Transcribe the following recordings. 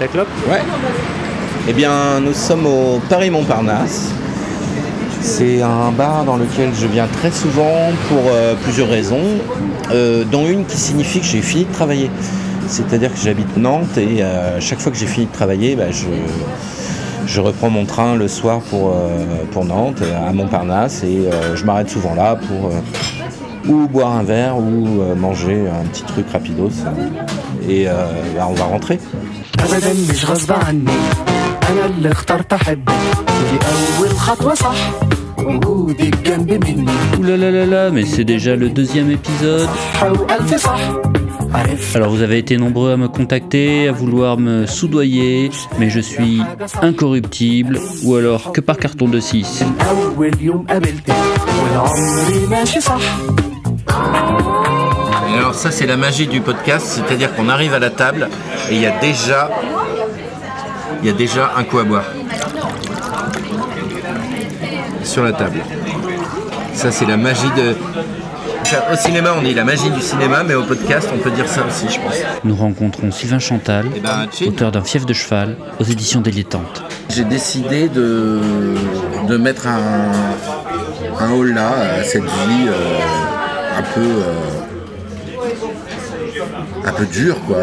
la clope ? Ouais. Eh bien, nous sommes au Paris-Montparnasse. C'est un bar dans lequel je viens très souvent pour plusieurs raisons, dont une qui signifie que j'ai fini de travailler. C'est-à-dire que j'habite Nantes et chaque fois que j'ai fini de travailler, bah, je reprends mon train le soir pour Nantes, à Montparnasse, et je m'arrête souvent là pour ou boire un verre ou manger un petit truc rapidos. Et bah, on va rentrer. Ouh là là là là, mais c'est déjà le deuxième épisode. Alors vous avez été nombreux à me contacter, à vouloir me soudoyer, mais je suis incorruptible, ou alors que par carton de 6. Alors ça c'est la magie du podcast, c'est-à-dire qu'on arrive à la table et il y a déjà un coup à boire sur la table. Ça c'est la magie de... Au cinéma, on dit la magie du cinéma, mais au podcast, on peut dire ça aussi, je pense. Nous rencontrons Sylvain Chantal, auteur d'un Fièvre de cheval, aux éditions déliétantes. J'ai décidé de mettre un haut là à cette vie un peu dure, quoi,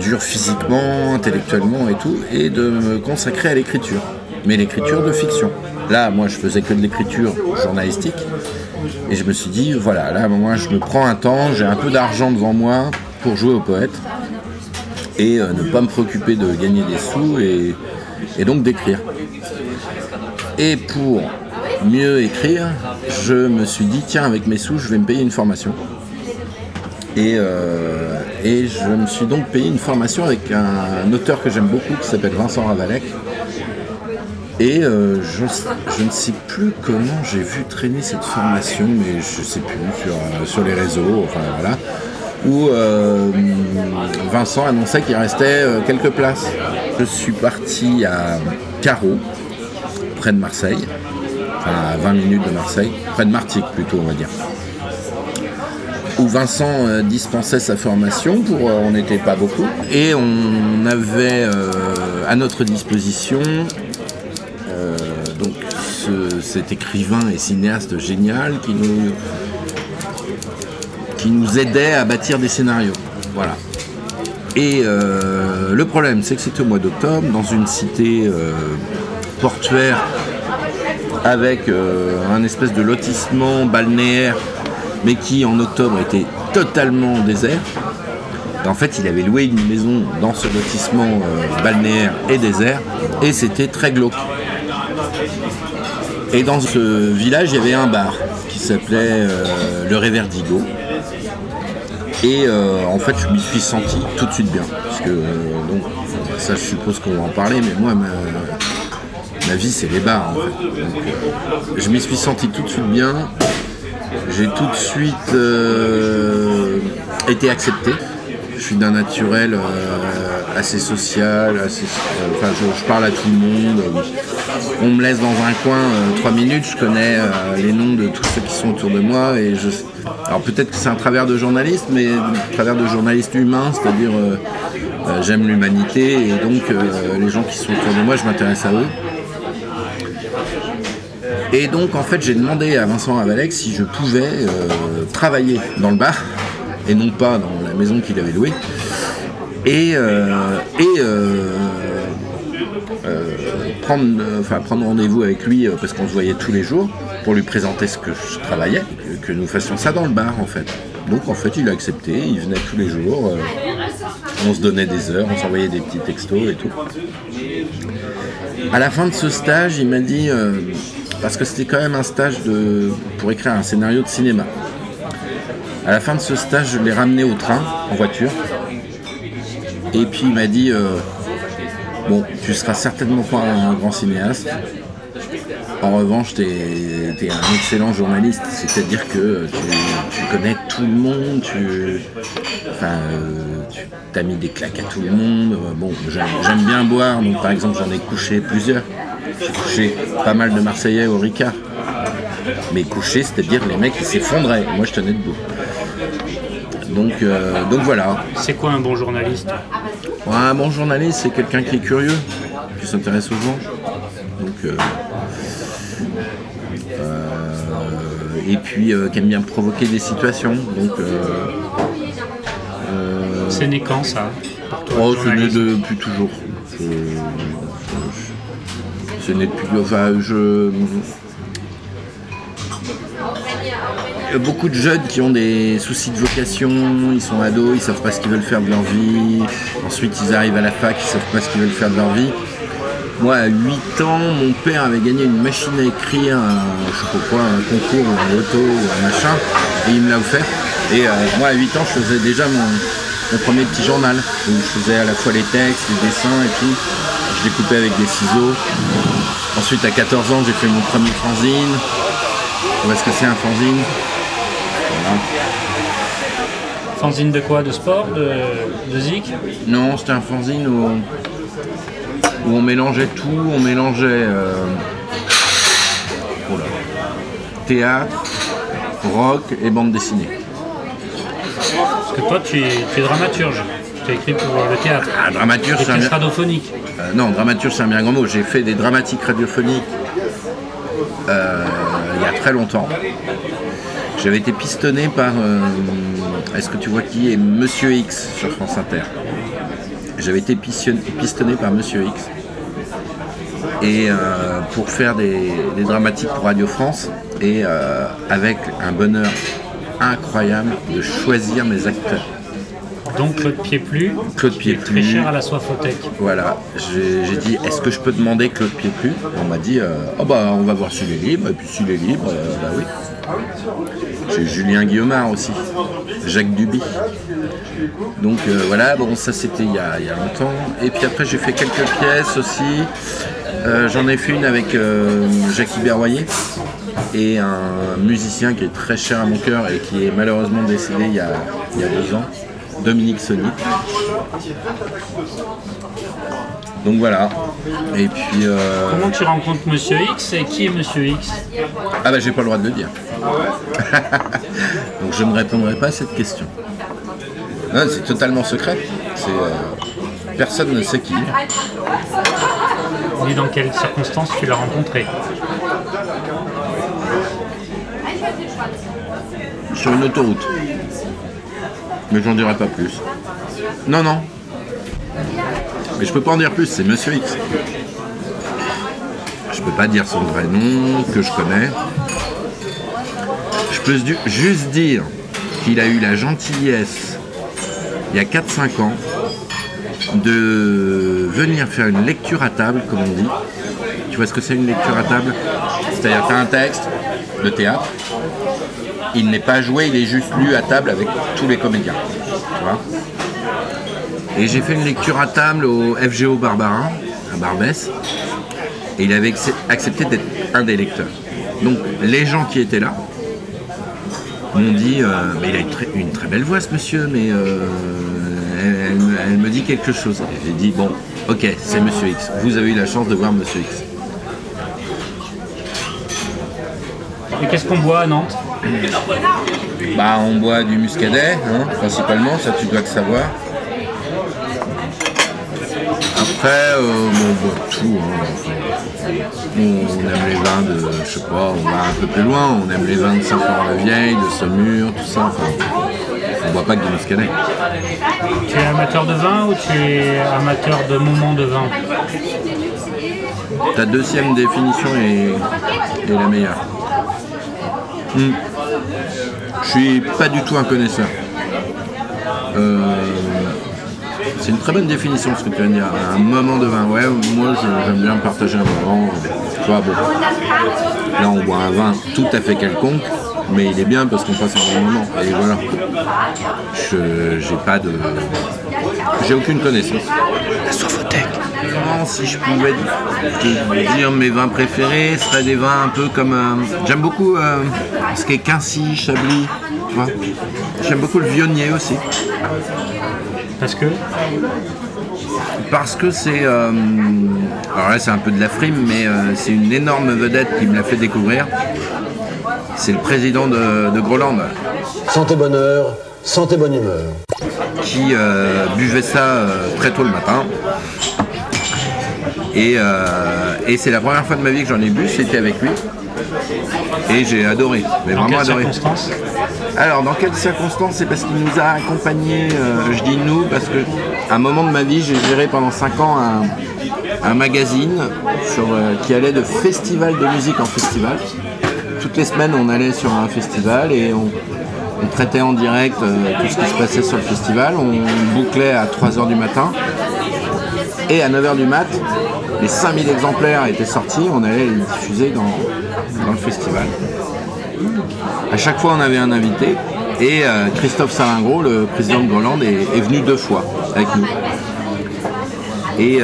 dure physiquement, intellectuellement et tout, et de me consacrer à l'écriture, mais l'écriture de fiction. Là, moi, je faisais que de l'écriture journalistique. Et je me suis dit, voilà, là, moi, je me prends un temps, j'ai un peu d'argent devant moi pour jouer au poète et ne pas me préoccuper de gagner des sous et donc d'écrire. Et pour mieux écrire, je me suis dit, tiens, avec mes sous, je vais me payer une formation. Et je me suis donc payé une formation avec un auteur que j'aime beaucoup qui s'appelle Vincent Ravalec. Et je ne sais plus comment j'ai vu traîner cette formation, mais je ne sais plus, sur les réseaux, enfin voilà, où Vincent annonçait qu'il restait quelques places. Je suis parti à Carreau, près de Marseille, enfin à 20 minutes de Marseille, près de Martigues plutôt, on va dire, où Vincent dispensait sa formation, on n'était pas beaucoup, et on avait à notre disposition... donc cet écrivain et cinéaste génial qui nous aidait à bâtir des scénarios. Voilà. Et le problème, c'est que c'était au mois d'octobre, dans une cité portuaire, avec un espèce de lotissement balnéaire, mais qui en octobre était totalement désert. En fait, il avait loué une maison dans ce lotissement balnéaire et désert, et c'était très glauque. Et dans ce village, il y avait un bar qui s'appelait Le Rêve de Rigo. Et en fait, je m'y suis senti tout de suite bien. Parce que, donc, ça, je suppose qu'on va en parler, mais moi, ma vie, c'est les bars, en fait. Donc, je m'y suis senti tout de suite bien. J'ai tout de suite été accepté. Je suis d'un naturel assez social, enfin je parle à tout le monde. On me laisse dans un coin 3 minutes, je connais les noms de tous ceux qui sont autour de moi. Et alors peut-être que c'est un travers de journaliste, mais un travers de journaliste humain, c'est-à-dire j'aime l'humanité et donc les gens qui sont autour de moi, je m'intéresse à eux. Et donc en fait j'ai demandé à Vincent Ravalec si je pouvais travailler dans le bar et non pas dans la maison qu'il avait louée. Prendre rendez-vous avec lui parce qu'on se voyait tous les jours pour lui présenter ce que je travaillais, que nous fassions ça dans le bar en fait. Donc en fait il a accepté, il venait tous les jours, on se donnait des heures, on s'envoyait des petits textos et tout. À la fin de ce stage, il m'a dit, parce que c'était quand même un stage pour écrire un scénario de cinéma. À la fin de ce stage, je l'ai ramené au train, en voiture. Et puis il m'a dit bon, tu seras certainement pas un grand cinéaste. En revanche, t'es un excellent journaliste. C'est-à-dire que tu connais tout le monde, tu t'as mis des claques à tout le monde. Bon, j'aime bien boire, donc par exemple j'en ai couché plusieurs. J'ai couché pas mal de Marseillais au Ricard. Mais couché, c'est-à-dire les mecs qui s'effondraient. Moi, je tenais debout. Donc voilà. C'est quoi un bon journaliste ? Ouais, un bon journaliste, c'est quelqu'un qui est curieux, qui s'intéresse aux gens. Donc, et puis qui aime bien provoquer des situations. Donc, c'est né quand ça? Oh, c'est né depuis toujours. C'est né depuis. Enfin, je. Il y a beaucoup de jeunes qui ont des soucis de vocation, ils sont ados, ils savent pas ce qu'ils veulent faire de leur vie. Ensuite, ils arrivent à la fac, ils savent pas ce qu'ils veulent faire de leur vie. Moi, à 8 ans, mon père avait gagné une machine à écrire, un concours, un loto, un machin, et il me l'a offert. Et moi, à 8 ans, je faisais déjà mon premier petit journal, où je faisais à la fois les textes, les dessins et tout. Je les coupais avec des ciseaux. Ensuite, à 14 ans, j'ai fait mon premier fanzine. Où est-ce que c'est un fanzine? Voilà. Fanzine de quoi? De sport? De zik? Non, c'était un fanzine où on mélangeait tout. On mélangeait théâtre, rock et bande dessinée. Parce que toi, tu es dramaturge. Tu as écrit pour le théâtre. Ah, dramaturge, c'est un... radiophonique. Non, dramaturge, c'est un bien grand mot. J'ai fait des dramatiques radiophoniques il y a très longtemps. J'avais été pistonné par... est-ce que tu vois qui est Monsieur X sur France Inter? J'avais été pistonné par Monsieur X. Et pour faire des dramatiques pour Radio France. Et avec un bonheur incroyable de choisir mes acteurs. Donc Claude Piéplu, très cher à la Soifothèque. Voilà, j'ai dit, est-ce que je peux demander Claude Piéplu? On m'a dit, on va voir s'il est libre, et puis s'il est libre, oui. J'ai Julien Guillemard aussi, Jacques Duby. Donc ça c'était il y a longtemps. Et puis après j'ai fait quelques pièces aussi. J'en ai fait une avec Jacky Berroyer et un musicien qui est très cher à mon cœur et qui est malheureusement décédé il y a 2 ans. Dominique Sony. Donc voilà. Et puis. Comment tu rencontres Monsieur X et qui est Monsieur X? Ah j'ai pas le droit de le dire. Donc je ne répondrai pas à cette question. Non, c'est totalement secret. C'est personne ne sait qui il est. Ni dans quelles circonstances tu l'as rencontré? Sur une autoroute. Mais j'en dirai pas plus. Non. Mais je peux pas en dire plus, c'est Monsieur X. Je peux pas dire son vrai nom, que je connais. Je peux juste dire qu'il a eu la gentillesse, il y a 4-5 ans, de venir faire une lecture à table, comme on dit. Tu vois ce que c'est une lecture à table? C'est-à-dire que tu as un texte de théâtre. Il n'est pas joué, il est juste lu à table avec tous les comédiens. Tu vois ? Et j'ai fait une lecture à table au FGO Barbarin, à Barbès, et il avait accepté d'être un des lecteurs. Donc les gens qui étaient là m'ont dit mais il a une très belle voix ce monsieur, mais elle me dit quelque chose. Et j'ai dit c'est Monsieur X, vous avez eu la chance de voir Monsieur X. Et qu'est-ce qu'on boit à Nantes? On boit du muscadet, principalement, ça tu dois le savoir. Après, on boit tout. On aime les vins de, on va un peu plus loin, on aime les vins de Saint-Flour-la-Vieille, de Saumur, tout ça. On boit pas que du muscadet. Tu es amateur de vin ou tu es amateur de moments de vin? Ta deuxième définition est la meilleure. Je suis pas du tout un connaisseur. C'est une très bonne définition ce que tu viens de dire. Un moment de vin, ouais, moi j'aime bien partager un moment. Là on boit un vin tout à fait quelconque, mais il est bien parce qu'on passe un bon moment. Et voilà. J'ai aucune connaissance. La Soifothèque. Si je pouvais te dire mes vins préférés, ce seraient des vins un peu comme... j'aime beaucoup ce qui est Quincy, Chablis, tu vois. J'aime beaucoup le Vionnier aussi. Parce que? Parce que c'est... alors là c'est un peu de la frime, mais c'est une énorme vedette qui me l'a fait découvrir. C'est le président de Groland. Santé bonheur, santé bonne humeur. qui buvaient ça très tôt le matin. Et c'est la première fois de ma vie que j'en ai bu, c'était avec lui. Et j'ai adoré, mais dans vraiment adoré. Alors, dans quelles circonstances? C'est parce qu'il nous a accompagnés, je dis nous, parce qu'à un moment de ma vie, j'ai géré pendant 5 ans un magazine qui allait de festival de musique en festival. Toutes les semaines, on allait sur un festival et on traitait en direct tout ce qui se passait sur le festival. On bouclait à 3h du matin et à 9h du mat', les 5000 exemplaires étaient sortis, on allait les diffuser dans le festival. À chaque fois, on avait un invité et Christophe Salengro, le président de Groland, est venu 2 fois avec nous. Et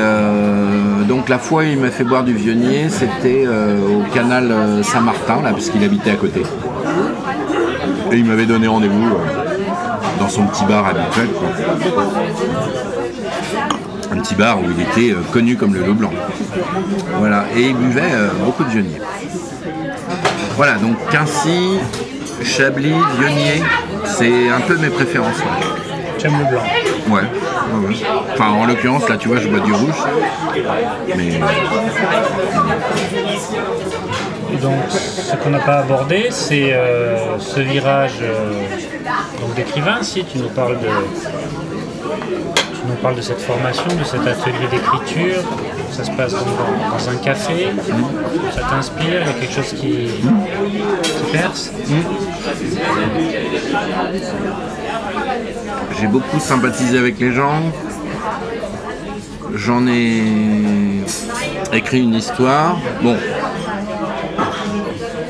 donc la fois où il m'a fait boire du Vionnier, c'était au canal Saint-Martin, là, parce qu'il habitait à côté. Et il m'avait donné rendez-vous dans son petit bar habituel, quoi. Un petit bar où il était connu comme le loup blanc. Voilà, et il buvait beaucoup de Vionnier. Voilà, donc Quincy, Chablis, Vionnier, c'est un peu mes préférences. J'aime le blanc. Ouais. Enfin, en l'occurrence, là, tu vois, je bois du rouge. Mais... Et donc, ce qu'on n'a pas abordé, c'est ce virage donc d'écrivain. Si tu nous parles de cette formation, de cet atelier d'écriture, ça se passe dans un café, ça t'inspire, il y a quelque chose qui perce. J'ai beaucoup sympathisé avec les gens, j'en ai écrit une histoire. Bon,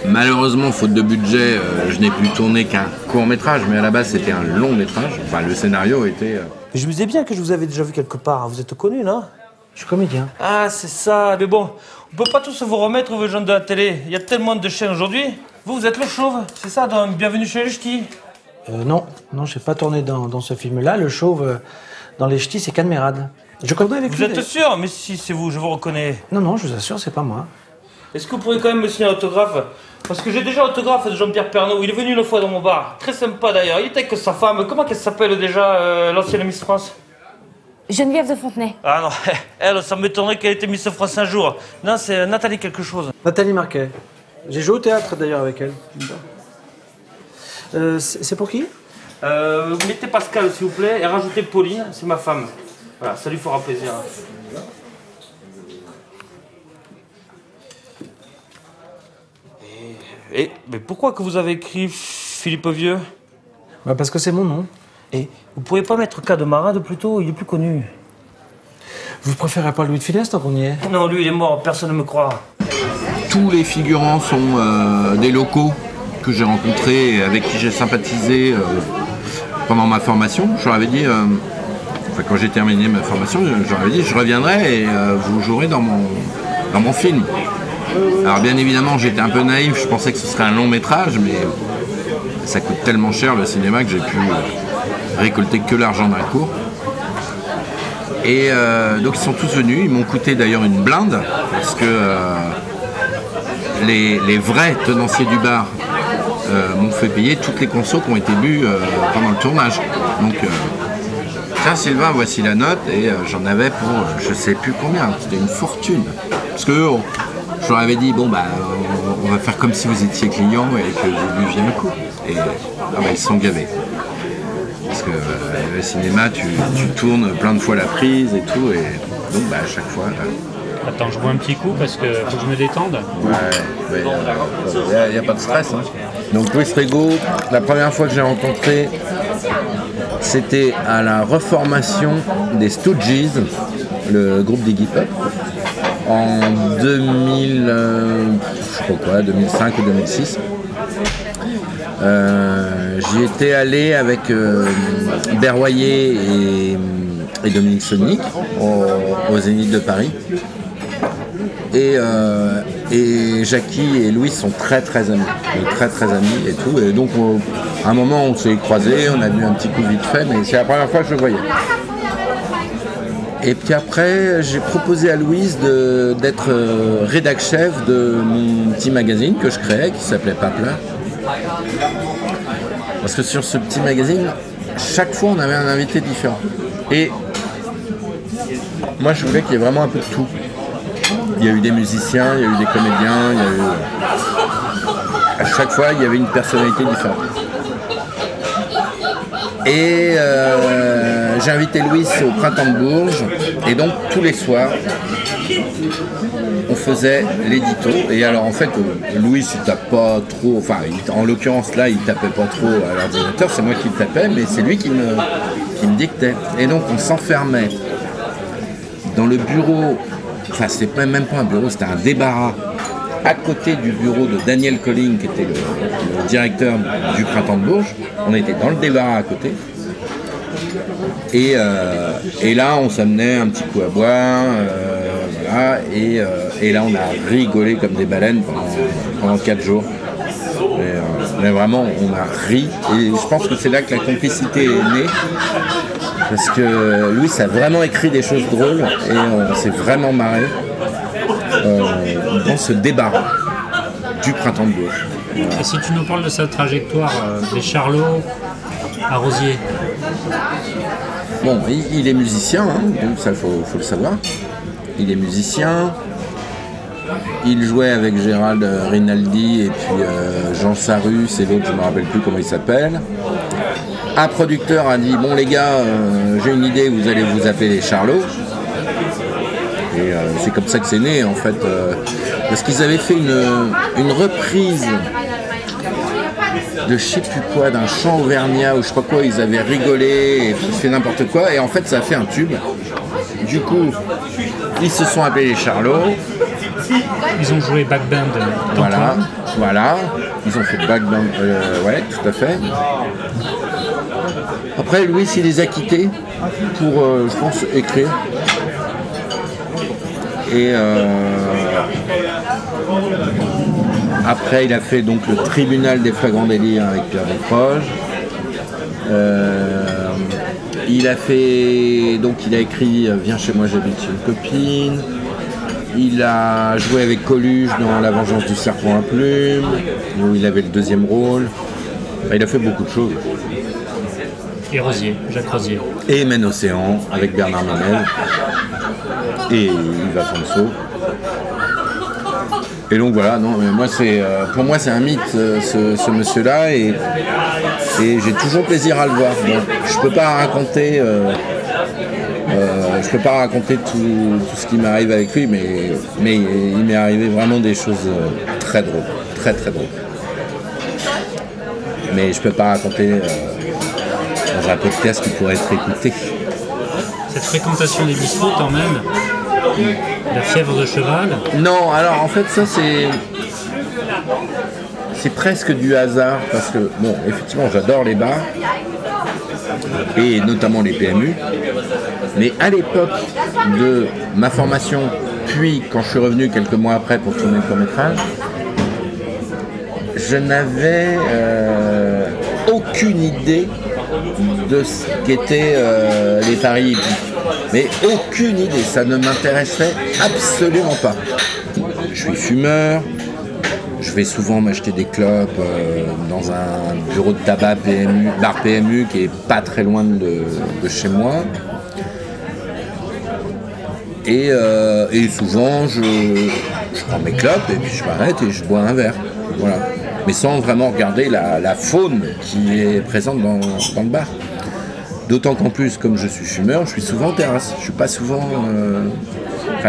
malheureusement, faute de budget, je n'ai pu tourner qu'un court-métrage, mais à la base, c'était un long-métrage. Enfin, le scénario était... Je me disais bien que je vous avais déjà vu quelque part. Vous êtes connu, non? Je suis comédien. Ah, c'est ça. Mais bon, on peut pas tous vous remettre aux gens de la télé. Il y a tellement de chaînes aujourd'hui. Vous êtes le chauve, c'est ça, dans Bienvenue chez les ch'tis? Non, j'ai pas tourné dans ce film-là. Le chauve, dans les ch'tis, c'est Kad Merad. Je connais avec vous. Vous êtes sûr? Mais si, c'est vous, je vous reconnais. Non, je vous assure, c'est pas moi. Est-ce que vous pourriez quand même me signer un autographe? Parce que j'ai déjà l'autographe de Jean-Pierre Pernaut, il est venu une fois dans mon bar, très sympa d'ailleurs, il était avec sa femme, comment qu'elle s'appelle déjà, l'ancienne Miss France? Geneviève de Fontenay. Ah non, elle, ça m'étonnerait qu'elle était Miss France un jour. Non, c'est Nathalie quelque chose. Nathalie Marquet. J'ai joué au théâtre d'ailleurs avec elle. C'est pour qui? Mettez Pascal s'il vous plaît, et rajoutez Pauline, c'est ma femme. Voilà, ça lui fera plaisir. Mais pourquoi que vous avez écrit Philippe Vieux? Bah parce que c'est mon nom. Et vous pourriez pas mettre Kad Merad plutôt, il est plus connu. Vous préférez pas Louis de Funès tant qu'on y est? Non, lui il est mort, personne ne me croit. Tous les figurants sont des locaux que j'ai rencontrés et avec qui j'ai sympathisé pendant ma formation. Je leur avais dit, quand j'ai terminé ma formation, je leur avais dit je reviendrai et vous jouerez dans mon film. Alors bien évidemment, j'étais un peu naïf, je pensais que ce serait un long métrage, mais ça coûte tellement cher le cinéma que j'ai pu récolter que l'argent d'un cours. Et donc ils sont tous venus, ils m'ont coûté d'ailleurs une blinde, parce que les vrais tenanciers du bar m'ont fait payer toutes les consos qui ont été bues pendant le tournage. Donc tiens Sylvain, voici la note, et j'en avais pour je sais plus combien, c'était une fortune. Parce que je leur avais dit, on va faire comme si vous étiez client et que vous buviez un coup. Et ils se sont gavés. Parce que le cinéma, tu tournes plein de fois la prise et tout, et donc à chaque fois... Attends, je bois un petit coup parce que faut que je me détende. Ouais, il n'y a pas de stress. Hein. Donc Louis de Rigo, la première fois que j'ai rencontré, c'était à la reformation des Stooges, le groupe d'Iggy Pop. En 2005 ou 2006, j'y étais allé avec Berroyer et Dominique Sony au Zénith de Paris. Et Jacky et Louis sont très très amis, et tout. Et donc à un moment on s'est croisés, on a bu un petit coup vite fait, mais c'est la première fois que je le voyais. Et puis après, j'ai proposé à Louise d'être rédac-chef de mon petit magazine que je créais, qui s'appelait Papelin. Parce que sur ce petit magazine, chaque fois on avait un invité différent. Et moi je voulais qu'il y ait vraiment un peu de tout. Il y a eu des musiciens, il y a eu des comédiens, il y a eu... À chaque fois il y avait une personnalité différente. Et j'ai invité Louis au Printemps de Bourges, et donc tous les soirs, on faisait l'édito. Et alors en fait, Louis il tape pas trop, enfin en l'occurrence là, il tapait pas trop à l'ordinateur, c'est moi qui le tapais, mais c'est lui qui me dictait. Et donc on s'enfermait dans le bureau, enfin c'était même pas un bureau, c'était un débarras, à côté du bureau de Daniel Colling, qui était le directeur du Printemps de Bourges. On était dans le débarras à côté. Et là, on s'amenait un petit coup à boire. Voilà, et là, on a rigolé comme des baleines pendant 4 jours. Mais vraiment, on a ri. Et je pense que c'est là que la complicité est née. Parce que Louis a vraiment écrit des choses drôles. Et on s'est vraiment marré. Dans ce débarras du Printemps de Bourges. Et si tu nous parles de sa trajectoire des Charlots à Rosiers. Bon, il est musicien, hein, donc ça faut le savoir. Il est musicien. Il jouait avec Gérald Rinaldi et puis Jean Sarus et l'autre, je ne me rappelle plus comment il s'appelle. Un producteur a dit, bon les gars, j'ai une idée, vous allez vous appeler les Charlots. Et c'est comme ça que c'est né en fait, parce qu'ils avaient fait une reprise de je sais plus quoi, d'un chant auvergnat ou je sais pas quoi, ils avaient rigolé et fait n'importe quoi et en fait ça a fait un tube. Du coup, ils se sont appelés les Charlots. Ils ont joué back band. Voilà, ils ont fait back band, ouais, tout à fait. Après Louis il les a quittés pour, je pense, écrire. Et après, il a fait donc le tribunal des flagrants délits avec Pierre Desproges. Il a fait donc il a écrit Viens chez moi, j'habite chez une copine. Il a joué avec Coluche dans La vengeance du serpent à plumes, où il avait le deuxième rôle. Enfin, il a fait beaucoup de choses. Et Rosier, Jacques Rosier. Et Mène Océan avec Bernard Menel. Et Yves Alfonso. Et donc voilà, non, mais moi c'est, pour moi c'est un mythe ce monsieur-là et j'ai toujours plaisir à le voir. Donc, je peux pas raconter tout ce qui m'arrive avec lui, mais il m'est arrivé vraiment des choses très drôles, très très drôles. Mais je peux pas raconter dans un podcast qui pourrait être écouté. Cette fréquentation des bistrots quand même. La fièvre de cheval. Non, alors en fait ça c'est presque du hasard parce que bon, effectivement j'adore les bars et notamment les PMU. Mais à l'époque de ma formation, puis quand je suis revenu quelques mois après pour tourner le court-métrage, je n'avais aucune idée de ce qu'étaient les paris hippiques. Mais aucune idée, ça ne m'intéressait absolument pas. Je suis fumeur, je vais souvent m'acheter des clopes dans un bureau de tabac PMU, bar PMU qui est pas très loin de chez moi. Et souvent je prends mes clopes et puis je m'arrête et je bois un verre. Voilà. Mais sans vraiment regarder la faune qui est présente dans le bar. D'autant qu'en plus, comme je suis fumeur, je suis souvent en terrasse. Je suis pas souvent... Enfin,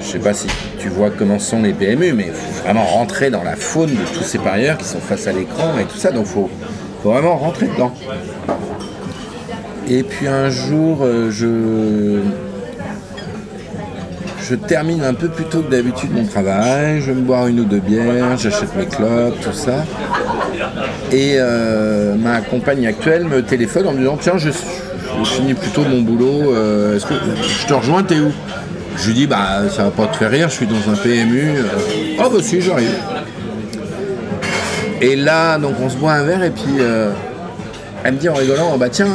je sais pas si tu vois comment sont les PMU, mais il faut vraiment rentrer dans la faune de tous ces parieurs qui sont face à l'écran et tout ça. Donc, faut vraiment rentrer dedans. Et puis un jour, je termine un peu plus tôt que d'habitude mon travail, je vais me boire une ou deux bières, j'achète mes clopes, tout ça. Et ma compagne actuelle me téléphone en me disant « Tiens, je finis plutôt mon boulot, est-ce que je te rejoins, t'es où ?» Je lui dis « Bah, ça va pas te faire rire, je suis dans un PMU. Oh bah si, j'arrive. » Et là, donc on se boit un verre et puis elle me dit en rigolant oh, « Bah tiens,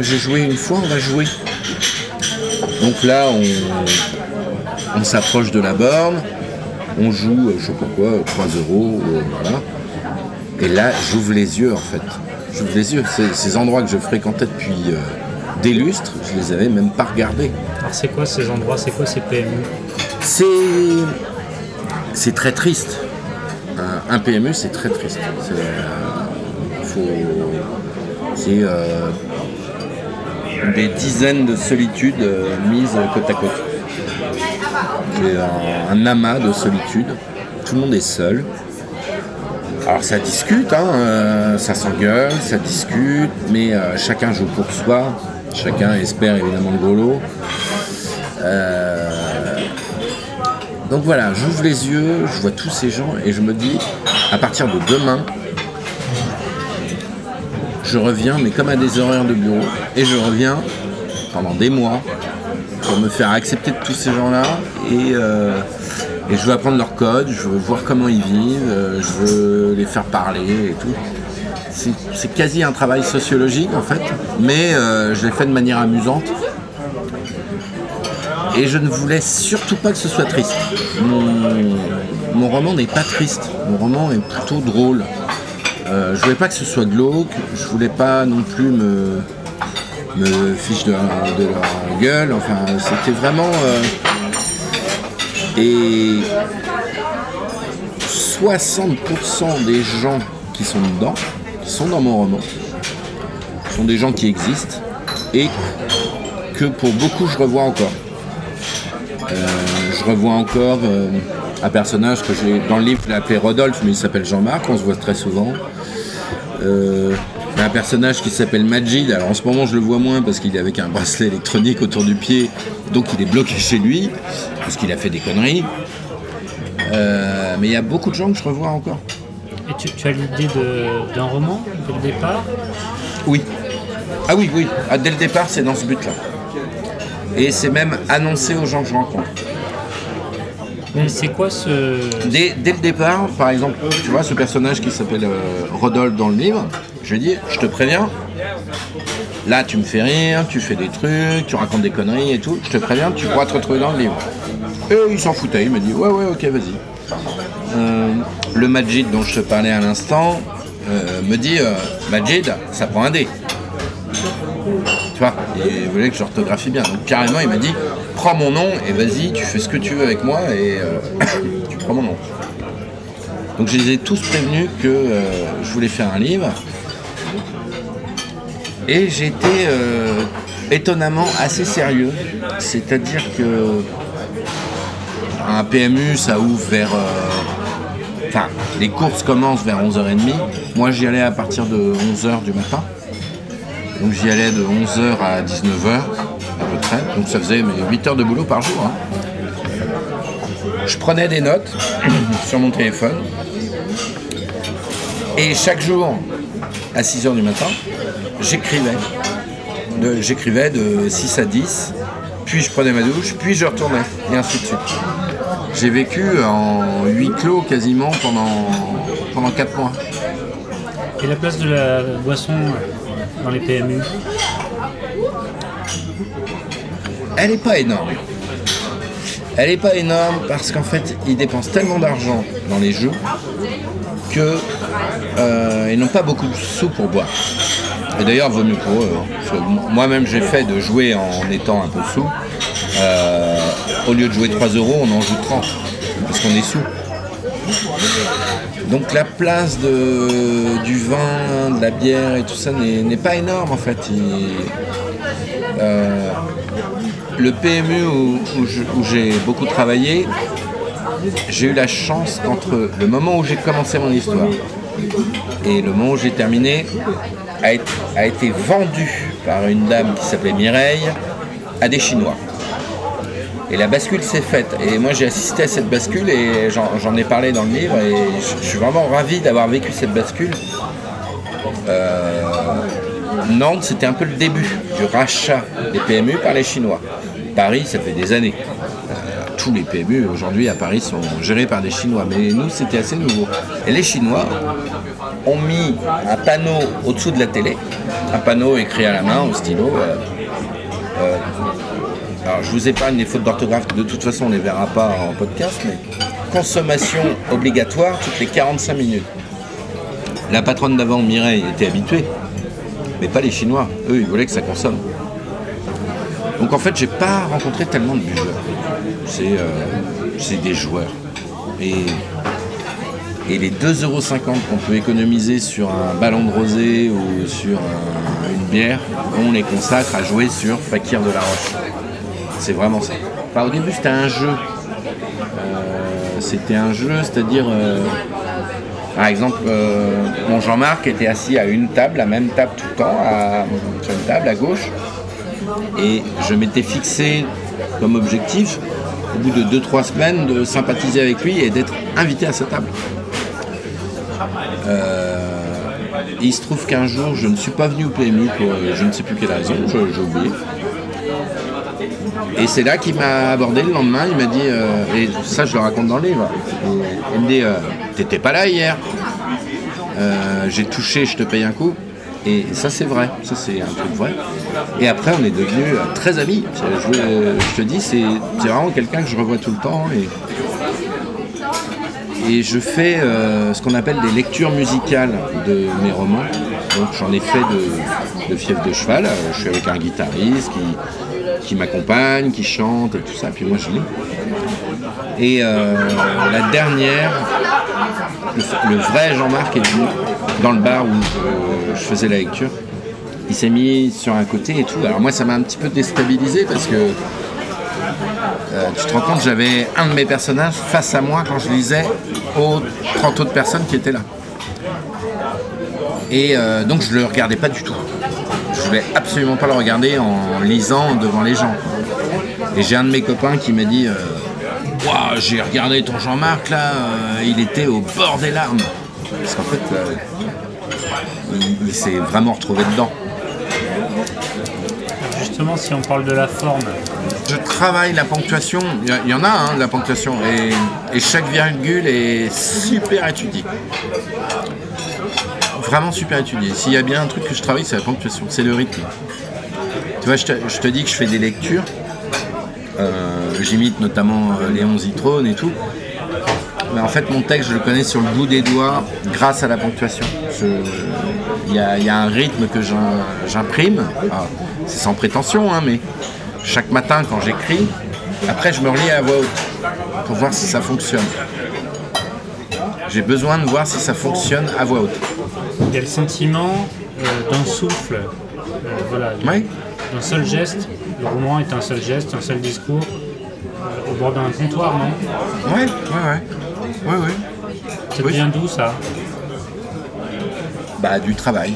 j'ai joué une fois, on va jouer. » Donc là, on s'approche de la borne, on joue, je sais pas quoi, 3 euros, voilà. Et là, j'ouvre les yeux en fait. j'ouvre les yeux. Ces endroits que je fréquentais depuis des lustres, je les avais même pas regardés. Alors c'est quoi ces endroits? C'est quoi ces PMU? C'est très triste. Un PMU, c'est très triste. C'est des dizaines de solitudes mises côte à côte. C'est un amas de solitude. Tout le monde est seul. Alors ça discute, ça s'engueule, ça discute, mais chacun joue pour soi, chacun espère évidemment le gros lot. Donc voilà, j'ouvre les yeux, je vois tous ces gens et je me dis, à partir de demain, je reviens, mais comme à des horaires de bureau, et je reviens pendant des mois pour me faire accepter de tous ces gens-là et je veux apprendre leur code, je veux voir comment ils vivent, je veux les faire parler et tout. C'est quasi un travail sociologique en fait, mais je l'ai fait de manière amusante. Et je ne voulais surtout pas que ce soit triste. Mon roman n'est pas triste, mon roman est plutôt drôle. Je voulais pas que ce soit glauque, je voulais pas non plus me fiche de leur gueule, enfin c'était vraiment... Et 60% des gens qui sont dedans, qui sont dans mon roman, sont des gens qui existent et que pour beaucoup je revois encore. Je revois encore un personnage que j'ai dans le livre, je l'ai appelé Rodolphe, mais il s'appelle Jean-Marc, on se voit très souvent. Un personnage qui s'appelle Majid, alors en ce moment je le vois moins parce qu'il est avec un bracelet électronique autour du pied, donc il est bloqué chez lui, parce qu'il a fait des conneries. Mais il y a beaucoup de gens que je revois encore. Et tu as l'idée d'un roman, dès le départ? Oui. Ah oui, oui. Ah, dès le départ, c'est dans ce but-là. Et c'est même annoncé aux gens que je rencontre. Mais c'est quoi ce... Dès le départ, par exemple, tu vois, ce personnage qui s'appelle Rodolphe dans le livre, je lui dis, je te préviens, là tu me fais rire, tu fais des trucs, tu racontes des conneries et tout, je te préviens, tu pourras te retrouver dans le livre. Et il s'en foutait, il m'a dit, ouais, ok, vas-y. Le Majid dont je te parlais à l'instant me dit, Majid, ça prend un dé. Tu vois, il voulait que j'orthographie bien. Donc carrément, il m'a dit, prends mon nom et vas-y, tu fais ce que tu veux avec moi et tu prends mon nom. Donc je les ai tous prévenus que je voulais faire un livre. Et j'ai été étonnamment assez sérieux. C'est-à-dire que un PMU, ça ouvre vers... Enfin, les courses commencent vers 11h30. Moi, j'y allais à partir de 11h du matin. Donc j'y allais de 11h à 19h à peu près, donc ça faisait 8 heures de boulot par jour. Je prenais des notes sur mon téléphone et chaque jour à 6h du matin, j'écrivais de 6 à 10, puis je prenais ma douche, puis je retournais et ainsi de suite. J'ai vécu en huis clos quasiment pendant 4 mois. Et la place de la boisson dans les PMU? Elle n'est pas énorme. Elle n'est pas énorme parce qu'en fait, ils dépensent tellement d'argent dans les jeux qu'ils n'ont pas beaucoup de sous pour boire. Et d'ailleurs, vaut mieux pour eux. Moi-même, j'ai fait de jouer en étant un peu sous. Au lieu de jouer 3€, on en joue 30 parce qu'on est sous. Donc la place du vin, de la bière et tout ça n'est pas énorme en fait. Le PMU où j'ai beaucoup travaillé, j'ai eu la chance qu'entre le moment où j'ai commencé mon histoire et le moment où j'ai terminé, a été vendu par une dame qui s'appelait Mireille à des Chinois. Et la bascule s'est faite. Et moi, j'ai assisté à cette bascule et j'en ai parlé dans le livre. Et je suis vraiment ravi d'avoir vécu cette bascule. Nantes, c'était un peu le début du rachat des PMU par les Chinois. Paris, ça fait des années. Tous les PMU aujourd'hui à Paris sont gérés par des Chinois. Mais nous, c'était assez nouveau. Et les Chinois ont mis un panneau au-dessous de la télé. Un panneau écrit à la main, au stylo. Alors, je vous épargne les fautes d'orthographe, de toute façon on ne les verra pas en podcast, mais consommation obligatoire toutes les 45 minutes. La patronne d'avant, Mireille, était habituée mais pas les Chinois. Eux, ils voulaient que ça consomme. Donc en fait, j'ai pas rencontré tellement de buveurs. C'est des joueurs. Et les 2,50 € qu'on peut économiser sur un ballon de rosé ou sur une bière, on les consacre à jouer sur Fakir de la Roche. C'est vraiment ça. Enfin, au début, c'était un jeu. C'est-à-dire... Par exemple, mon Jean-Marc était assis à une table, la même table tout le temps, sur une table à gauche. Et je m'étais fixé comme objectif, au bout de 2-3 semaines, de sympathiser avec lui et d'être invité à sa table. Il se trouve qu'un jour, je ne suis pas venu au PMU pour je ne sais plus quelle raison, j'ai oublié. Et c'est là qu'il m'a abordé le lendemain, il m'a dit, et ça je le raconte dans le livre, il me dit t'étais pas là hier, j'ai touché, je te paye un coup. Et ça c'est vrai, ça c'est un truc vrai. Et après on est devenus très amis. Je te dis, c'est vraiment quelqu'un que je revois tout le temps. Et je fais ce qu'on appelle des lectures musicales de mes romans. Donc j'en ai fait de Fièvre de cheval, je suis avec un guitariste qui m'accompagne, qui chante et tout ça, puis moi je lis. Et la dernière, le vrai Jean-Marc est venu dans le bar où je faisais la lecture. Il s'est mis sur un côté et tout. Alors moi ça m'a un petit peu déstabilisé parce que tu te rends compte, j'avais un de mes personnages face à moi quand je lisais aux 30 autres personnes qui étaient là. Et donc je le regardais pas du tout. Je vais absolument pas le regarder en lisant devant les gens. Et j'ai un de mes copains qui m'a dit « Waouh, j'ai regardé ton Jean-Marc là, il était au bord des larmes !» Parce qu'en fait, il s'est vraiment retrouvé dedans. Justement, si on parle de la forme... Je travaille la ponctuation, il y en a de la ponctuation, et chaque virgule est super étudiée. Vraiment super étudié. S'il y a bien un truc que je travaille, c'est la ponctuation, c'est le rythme. Tu vois, je te dis que je fais des lectures, j'imite notamment Léon Zitrone et tout, mais en fait mon texte je le connais sur le bout des doigts grâce à la ponctuation. Il y a un rythme que j'imprime, alors, c'est sans prétention, mais chaque matin quand j'écris, après je me relis à voix haute pour voir si ça fonctionne. J'ai besoin de voir si ça fonctionne à voix haute. Il y a le sentiment d'un souffle, oui. D'un seul geste. Le roman est un seul geste, un seul discours, au bord d'un comptoir, non ? Oui. Ça vient d'où, ça ? Bah, du travail.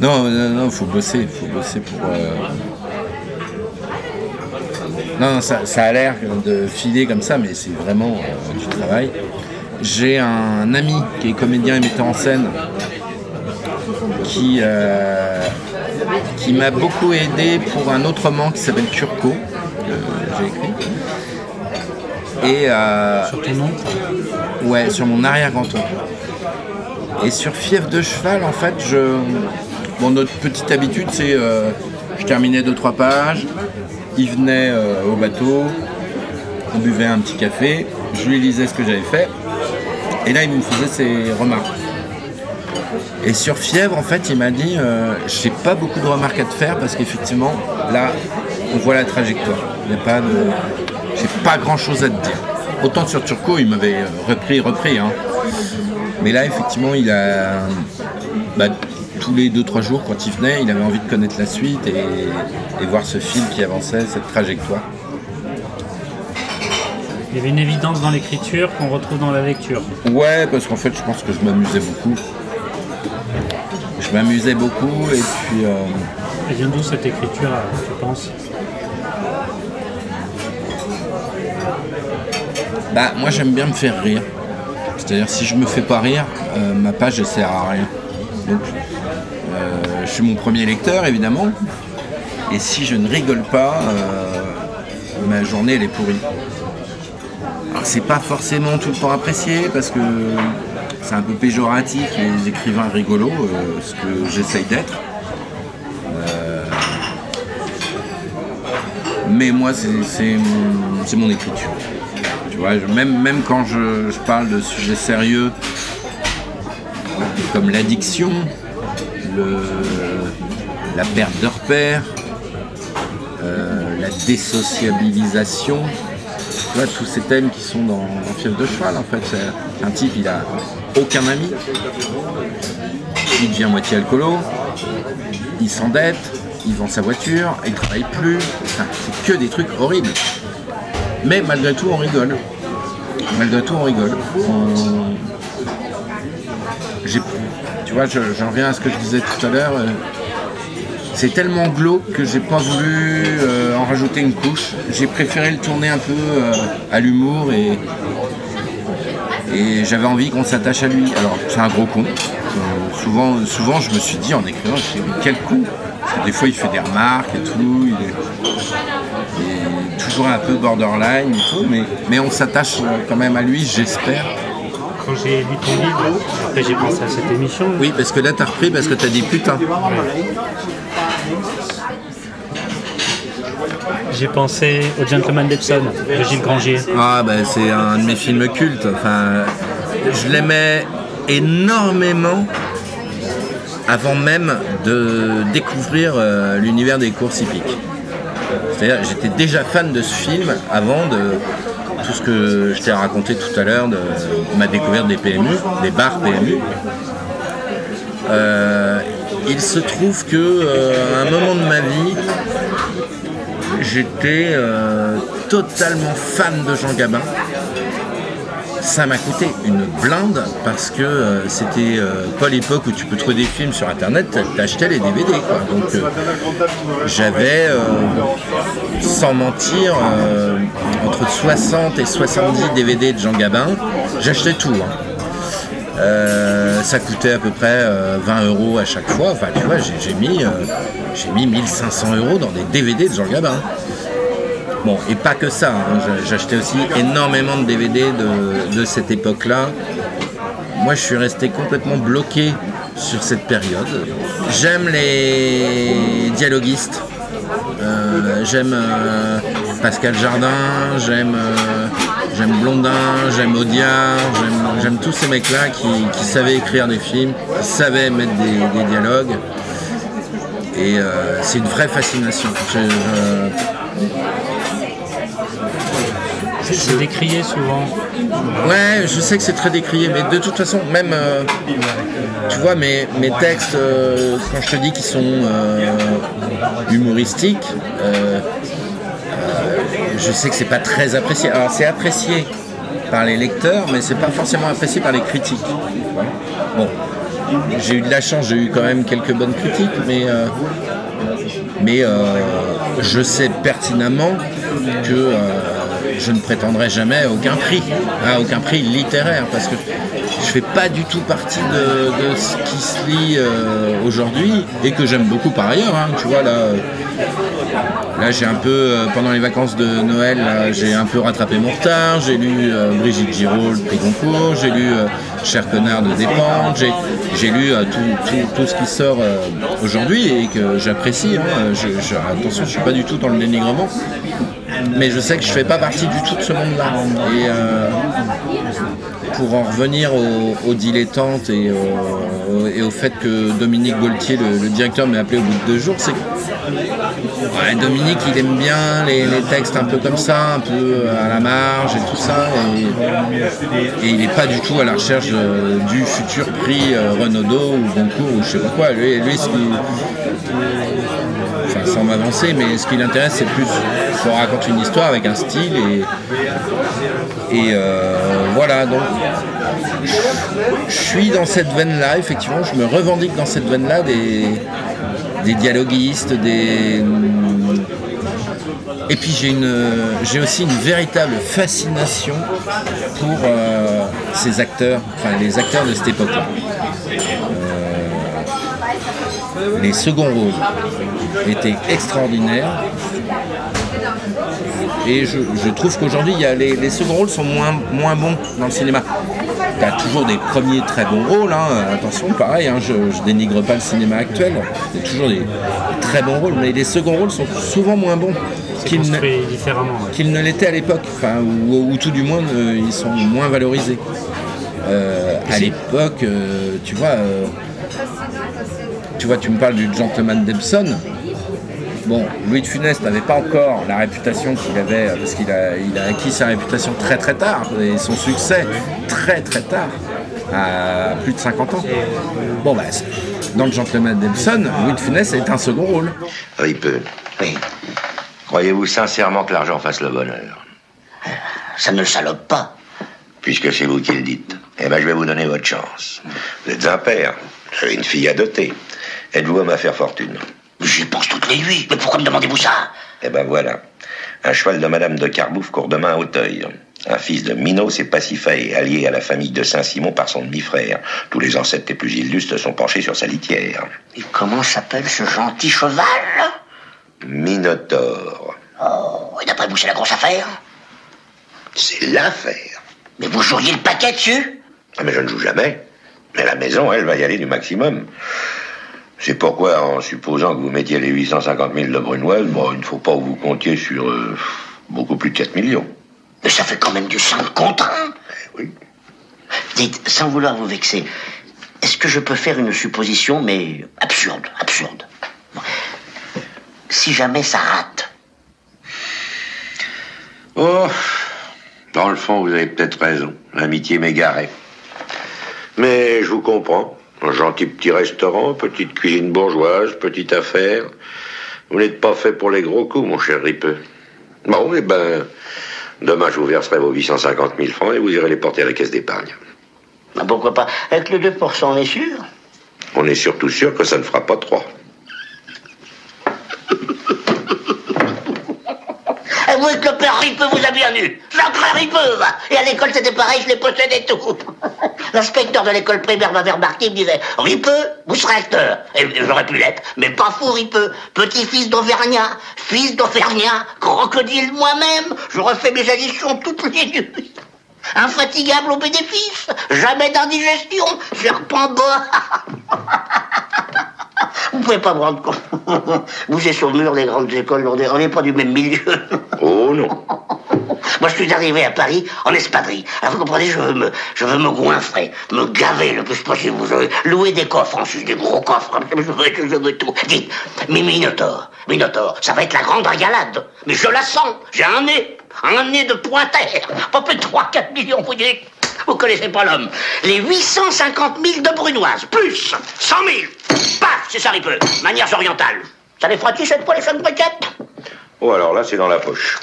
Non, faut bosser pour... Non, ça a l'air de filer comme ça, mais c'est vraiment du travail. J'ai un ami qui est comédien et metteur en scène qui m'a beaucoup aidé pour un autre roman qui s'appelle Turco, que j'ai écrit. Et, sur ton nom ? Ouais, sur mon arrière-grand-oncle. Et sur Fièvre de cheval, en fait, notre petite habitude, c'est je terminais 2-3 pages. Il venait au bateau, on buvait un petit café, je lui lisais ce que j'avais fait, et là il me faisait ses remarques. Et sur Fièvre, en fait, il m'a dit « j'ai pas beaucoup de remarques à te faire parce qu'effectivement, là, on voit la trajectoire. J'ai pas grand chose à te dire. » Autant sur Turco, il m'avait repris. Mais là, effectivement, il a... Tous les 2-3 jours, quand il venait, il avait envie de connaître la suite et voir ce fil qui avançait, cette trajectoire. Il y avait une évidence dans l'écriture qu'on retrouve dans la lecture. Ouais, parce qu'en fait, je pense que je m'amusais beaucoup. Et puis... Elle vient d'où cette écriture, tu penses ? Moi, j'aime bien me faire rire. C'est-à-dire, si je me fais pas rire, ma page, elle sert à rien. Donc, je suis mon premier lecteur, évidemment. Et si je ne rigole pas, ma journée, elle est pourrie. Alors, c'est pas forcément tout le temps apprécié, parce que c'est un peu péjoratif, les écrivains rigolos, ce que j'essaye d'être. Mais moi, c'est mon écriture. Tu vois, même quand je parle de sujets sérieux, comme l'addiction, la perte de repères, la désociabilisation, tu vois, tous ces thèmes qui sont dans Fièvre de cheval en fait. C'est un type, il a aucun ami, il devient moitié alcoolo, il s'endette, il vend sa voiture, il ne travaille plus, enfin, c'est que des trucs horribles. Mais malgré tout on rigole. Malgré tout on rigole. Tu vois, j'en reviens à ce que je disais tout à l'heure. C'est tellement glauque que j'ai pas voulu en rajouter une couche. J'ai préféré le tourner un peu à l'humour et j'avais envie qu'on s'attache à lui. Alors c'est un gros con. Souvent je me suis dit en écrivant, je me suis dit, mais quel con. Parce que des fois il fait des remarques et tout. Il est toujours un peu borderline et tout, mais on s'attache quand même à lui, j'espère. Quand j'ai lu ton livre, après j'ai pensé à cette émission. Oui, parce que là t'as repris parce que t'as dit putain. Ouais. J'ai pensé au Gentleman d'Epsom de Gilles Grangier. Ah ben c'est un de mes films cultes. Enfin, je l'aimais énormément avant même de découvrir l'univers des courses hippiques. C'est-à-dire j'étais déjà fan de ce film avant de tout ce que je t'ai raconté tout à l'heure de ma découverte des PMU, des bars PMU. Il se trouve qu'à un moment de ma vie, j'étais totalement fan de Jean Gabin. Ça m'a coûté une blinde parce que c'était pas l'époque où tu peux trouver des films sur internet, t'achetais les DVD quoi. Donc j'avais, sans mentir, entre 60 et 70 DVD de Jean Gabin, j'achetais tout. Hein. Ça coûtait à peu près 20 € à chaque fois, enfin tu vois, j'ai mis 1 500 € dans des DVD de Jean Gabin. Bon, et pas que ça, hein. J'achetais aussi énormément de DVD de cette époque-là. Moi, je suis resté complètement bloqué sur cette période. J'aime les dialoguistes. J'aime Pascal Jardin, j'aime Blondin, j'aime Audiard, j'aime tous ces mecs-là qui savaient écrire des films, qui savaient mettre des dialogues. Et c'est une vraie fascination. C'est décrié souvent. Ouais, je sais que c'est très décrié, mais de toute façon, même, tu vois, mes textes, quand je te dis qu'ils sont humoristiques, je sais que c'est pas très apprécié. Alors, c'est apprécié par les lecteurs, mais c'est pas forcément apprécié par les critiques. Bon, j'ai eu de la chance, j'ai eu quand même quelques bonnes critiques, mais je sais pertinemment que je ne prétendrai jamais à aucun prix littéraire, parce que je fais pas du tout partie de ce qui se lit aujourd'hui, et que j'aime beaucoup par ailleurs, hein, tu vois, là j'ai un peu, pendant les vacances de Noël, là, j'ai un peu rattrapé mon retard, j'ai lu Brigitte Giraud, le prix Goncourt, j'ai lu Cher connard de Despentes, j'ai lu tout ce qui sort aujourd'hui, et que j'apprécie, hein, attention, je suis pas du tout dans le dénigrement, mais je sais que je fais pas partie du tout de ce monde-là. Et pour en revenir aux dilettantes et au fait que Dominique Gaultier, le directeur, m'a appelé au bout de 2 jours, c'est que ouais, Dominique, il aime bien les textes un peu comme ça, un peu à la marge et tout ça, et il n'est pas du tout à la recherche du futur prix Renaudot ou Goncourt ou je sais pas quoi. Lui ce qui... Enfin, sans m'avancer, mais ce qui l'intéresse, c'est plus qu'on raconte une histoire avec un style et voilà. Donc je suis dans cette veine-là, effectivement, je me revendique dans cette veine-là des dialoguistes, et puis j'ai aussi une véritable fascination pour ces acteurs, enfin les acteurs de cette époque-là. Les seconds rôles étaient extraordinaires, et je trouve qu'aujourd'hui les seconds rôles sont moins bons dans le cinéma. T'as toujours des premiers très bons rôles, hein. Attention, pareil, hein, je dénigre pas le cinéma actuel, il y a toujours des très bons rôles, mais les seconds rôles sont souvent moins bons qu'ils ne l'étaient à l'époque, enfin, ou tout du moins ils sont moins valorisés. À l'époque, tu vois... Tu vois, tu me parles du Gentleman d'Epsom. Bon, Louis de Funès n'avait pas encore la réputation qu'il avait, parce qu'il a acquis sa réputation très très tard, et son succès très très tard, à plus de 50 ans. Bon, bah, dans le Gentleman d'Epsom, Louis de Funès est un second rôle. Ripeux, oui. Croyez-vous sincèrement que l'argent fasse le bonheur? Ça ne le salope pas. Puisque c'est vous qui le dites, eh ben je vais vous donner votre chance. Vous êtes un père, vous avez une fille à doter. Êtes-vous homme à faire fortune? J'y pense toutes les nuits. Mais pourquoi me demandez-vous ça? Eh ben voilà. Un cheval de Madame de Carbouf court demain à Auteuil. Un fils de Minos et Pacifée, allié à la famille de Saint-Simon par son demi-frère. Tous les ancêtres les plus illustres sont penchés sur sa litière. Et comment s'appelle ce gentil cheval? Minotaure. Oh, et d'après vous, c'est la grosse affaire? C'est l'affaire. Mais vous joueriez le paquet dessus? Ah, mais je ne joue jamais. Mais la maison, elle va y aller du maximum. C'est pourquoi, en supposant que vous mettiez les 850 000 de Brunwell, bon, il ne faut pas que vous comptiez sur beaucoup plus de 4 millions. Mais ça fait quand même du 5 contre 1. Oui. Dites, sans vouloir vous vexer, est-ce que je peux faire une supposition, mais absurde? Si jamais ça rate. Oh, dans le fond, vous avez peut-être raison. L'amitié m'égarait. Mais je vous comprends. Un gentil petit restaurant, petite cuisine bourgeoise, petite affaire. Vous n'êtes pas fait pour les gros coups, mon cher Ripeux. Bon, eh ben, demain, je vous verserai vos 850 000 francs et vous irez les porter à la caisse d'épargne. Ah, pourquoi pas? Avec le 2%, on est sûr? On est surtout sûr que ça ne fera pas 3. Et vous, le père Ripeux vous a bien eu. Jean-Pierre Ripeux, va. Et à l'école, c'était pareil, je les possédais tout. L'inspecteur de l'école primaire m'avait remarqué, il me disait « Ripeux, vous serez acteur !» Et j'aurais pu l'être, mais pas fou, Ripeux. Petit-fils d'Auvergnat, fils d'Auvergnat, crocodile moi-même, je refais mes additions toutes les nuits. Infatigable au bénéfice, jamais d'indigestion, serpent bois. Vous pouvez pas me rendre compte. Vous et Saumur, les grandes écoles, on n'est pas du même milieu. Oh non. Moi, je suis arrivé à Paris en espadrille. Alors, vous comprenez, je veux me goinfrer, me gaver le plus possible. Je veux louer des coffres, ensuite des gros coffres. Je veux tout. Dites, mais Minotaure, ça va être la grande régalade. Mais je la sens. J'ai un nez de pointeur. Pas plus de 3-4 millions, vous dites. Vous connaissez pas l'homme. Les 850 000 de Brunoise, plus 100 000. Paf, c'est ça, Ripeux. Manière orientale. Ça les fera-tu cette fois, les jeunes briquettes? Oh, alors là, c'est dans la poche.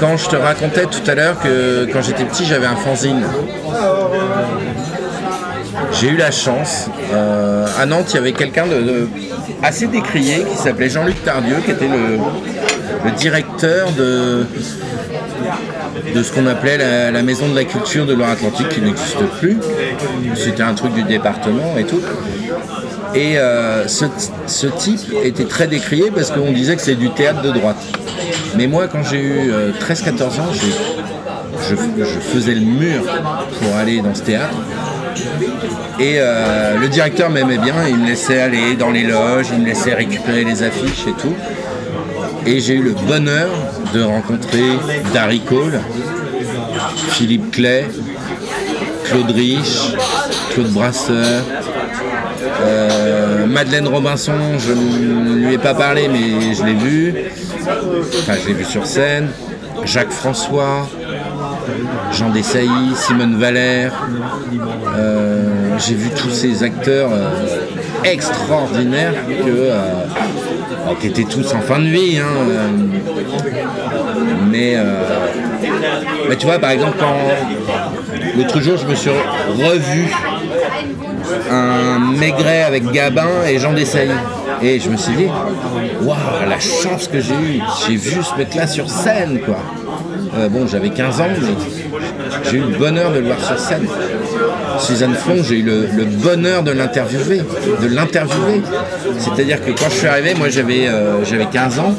Quand je te racontais tout à l'heure que quand j'étais petit, j'avais un fanzine. J'ai eu la chance. À Nantes, il y avait quelqu'un de assez décrié qui s'appelait Jean-Luc Tardieu, qui était le directeur de ce qu'on appelait la maison de la culture de Loire-Atlantique, qui n'existe plus. C'était un truc du département et tout. Et ce type était très décrié parce qu'on disait que c'est du théâtre de droite. Mais moi, quand j'ai eu 13-14 ans, je faisais le mur pour aller dans ce théâtre. Et le directeur m'aimait bien, il me laissait aller dans les loges, il me laissait récupérer les affiches et tout. Et j'ai eu le bonheur de rencontrer Darry Cole, Philippe Clay, Claude Rich, Claude Brasseur, Madeleine Robinson. Je ne lui ai pas parlé, mais je l'ai vu. Enfin, je l'ai vu sur scène. Jacques François, Jean Dessailly, Simone Valère. J'ai vu tous ces acteurs extraordinaires qui étaient tous en fin de vie. Hein, mais tu vois, par exemple, l'autre jour, je me suis revu un Maigret avec Gabin et Jean Dessailly. Et je me suis dit, waouh, la chance que j'ai eue, j'ai vu ce mec-là sur scène, quoi. Bon, j'avais 15 ans, mais j'ai eu le bonheur de le voir sur scène. Suzanne Flon, j'ai eu le bonheur de l'interviewer. C'est-à-dire que quand je suis arrivé, moi j'avais 15 ans,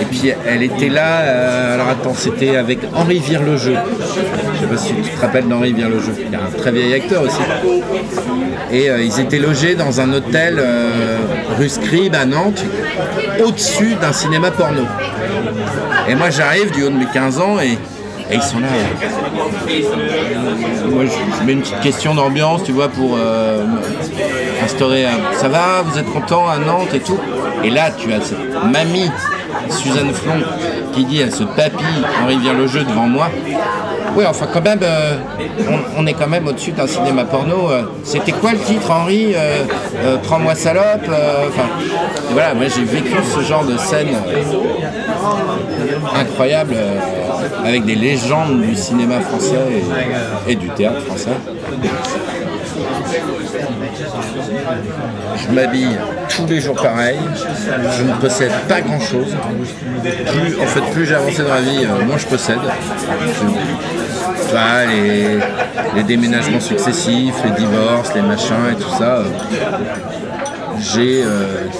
et puis elle était là, alors attends, c'était avec Henri Virlejeu. Je ne sais pas si tu te rappelles d'Henri Virlejeu, il est un très vieil acteur aussi. Et ils étaient logés dans un hôtel rue Scribe à Nantes, au-dessus d'un cinéma porno. Et moi j'arrive du haut de mes 15 ans et et ils sont là. Moi, je mets une petite question d'ambiance, tu vois, pour instaurer un... Ça va, vous êtes content à Nantes et tout. Et là, tu as cette mamie, Suzanne Flon, qui dit à ce papy, Henri Vierlejeux devant moi, oui, enfin, quand même, on est quand même au-dessus d'un cinéma porno. C'était quoi le titre, Henri Prends-moi salope. Enfin, voilà, moi j'ai vécu ce genre de scène incroyable avec des légendes du cinéma français et du théâtre français. Je m'habille tous les jours pareil, je ne possède pas grand chose. Plus j'ai avancé dans la vie, moins je possède. Enfin, les déménagements successifs, les divorces, les machins et tout ça, j'ai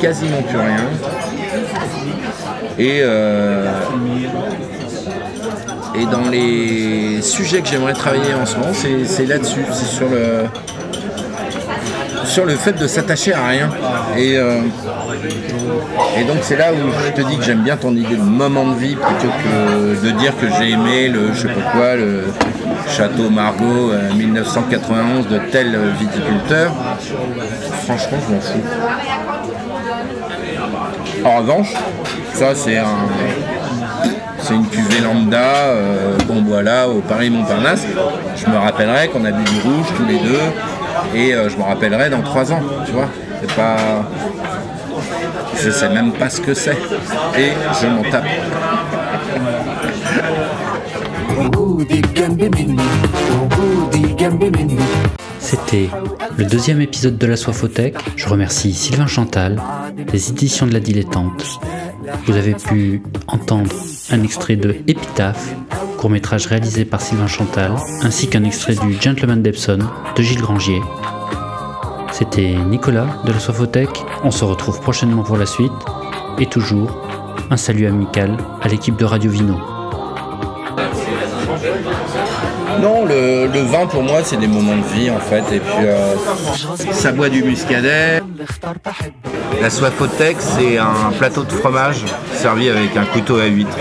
quasiment plus rien. Et dans les sujets que j'aimerais travailler en ce moment, c'est là-dessus, c'est sur le fait de s'attacher à rien. Et donc c'est là où je te dis que j'aime bien ton idée de moment de vie plutôt que de dire que j'ai aimé le je sais pas quoi, le Château Margaux 1991 de tel viticulteur. Franchement, je m'en fous. En revanche, ça c'est une cuvée lambda, bon voilà, au Paris-Montparnasse. Je me rappellerai qu'on a bu du rouge tous les deux. Et je me rappellerai dans 3 ans, tu vois. C'est pas... Je sais même pas ce que c'est. Et je m'en tape. C'était le 2e épisode de la Soifothèque. Je remercie Sylvain Chantal, les éditions de la Dilettante. Vous avez pu entendre un extrait de Épitaphe, court-métrage réalisé par Sylvain Chantal, ainsi qu'un extrait du Gentleman d'Epsom de Gilles Grangier. C'était Nicolas de la Soifothèque. On se retrouve prochainement pour la suite. Et toujours, un salut amical à l'équipe de Radio Vino. Non, le vin pour moi c'est des moments de vie en fait, et puis ça boit du muscadet. La Soifothèque c'est un plateau de fromage servi avec un couteau à huître.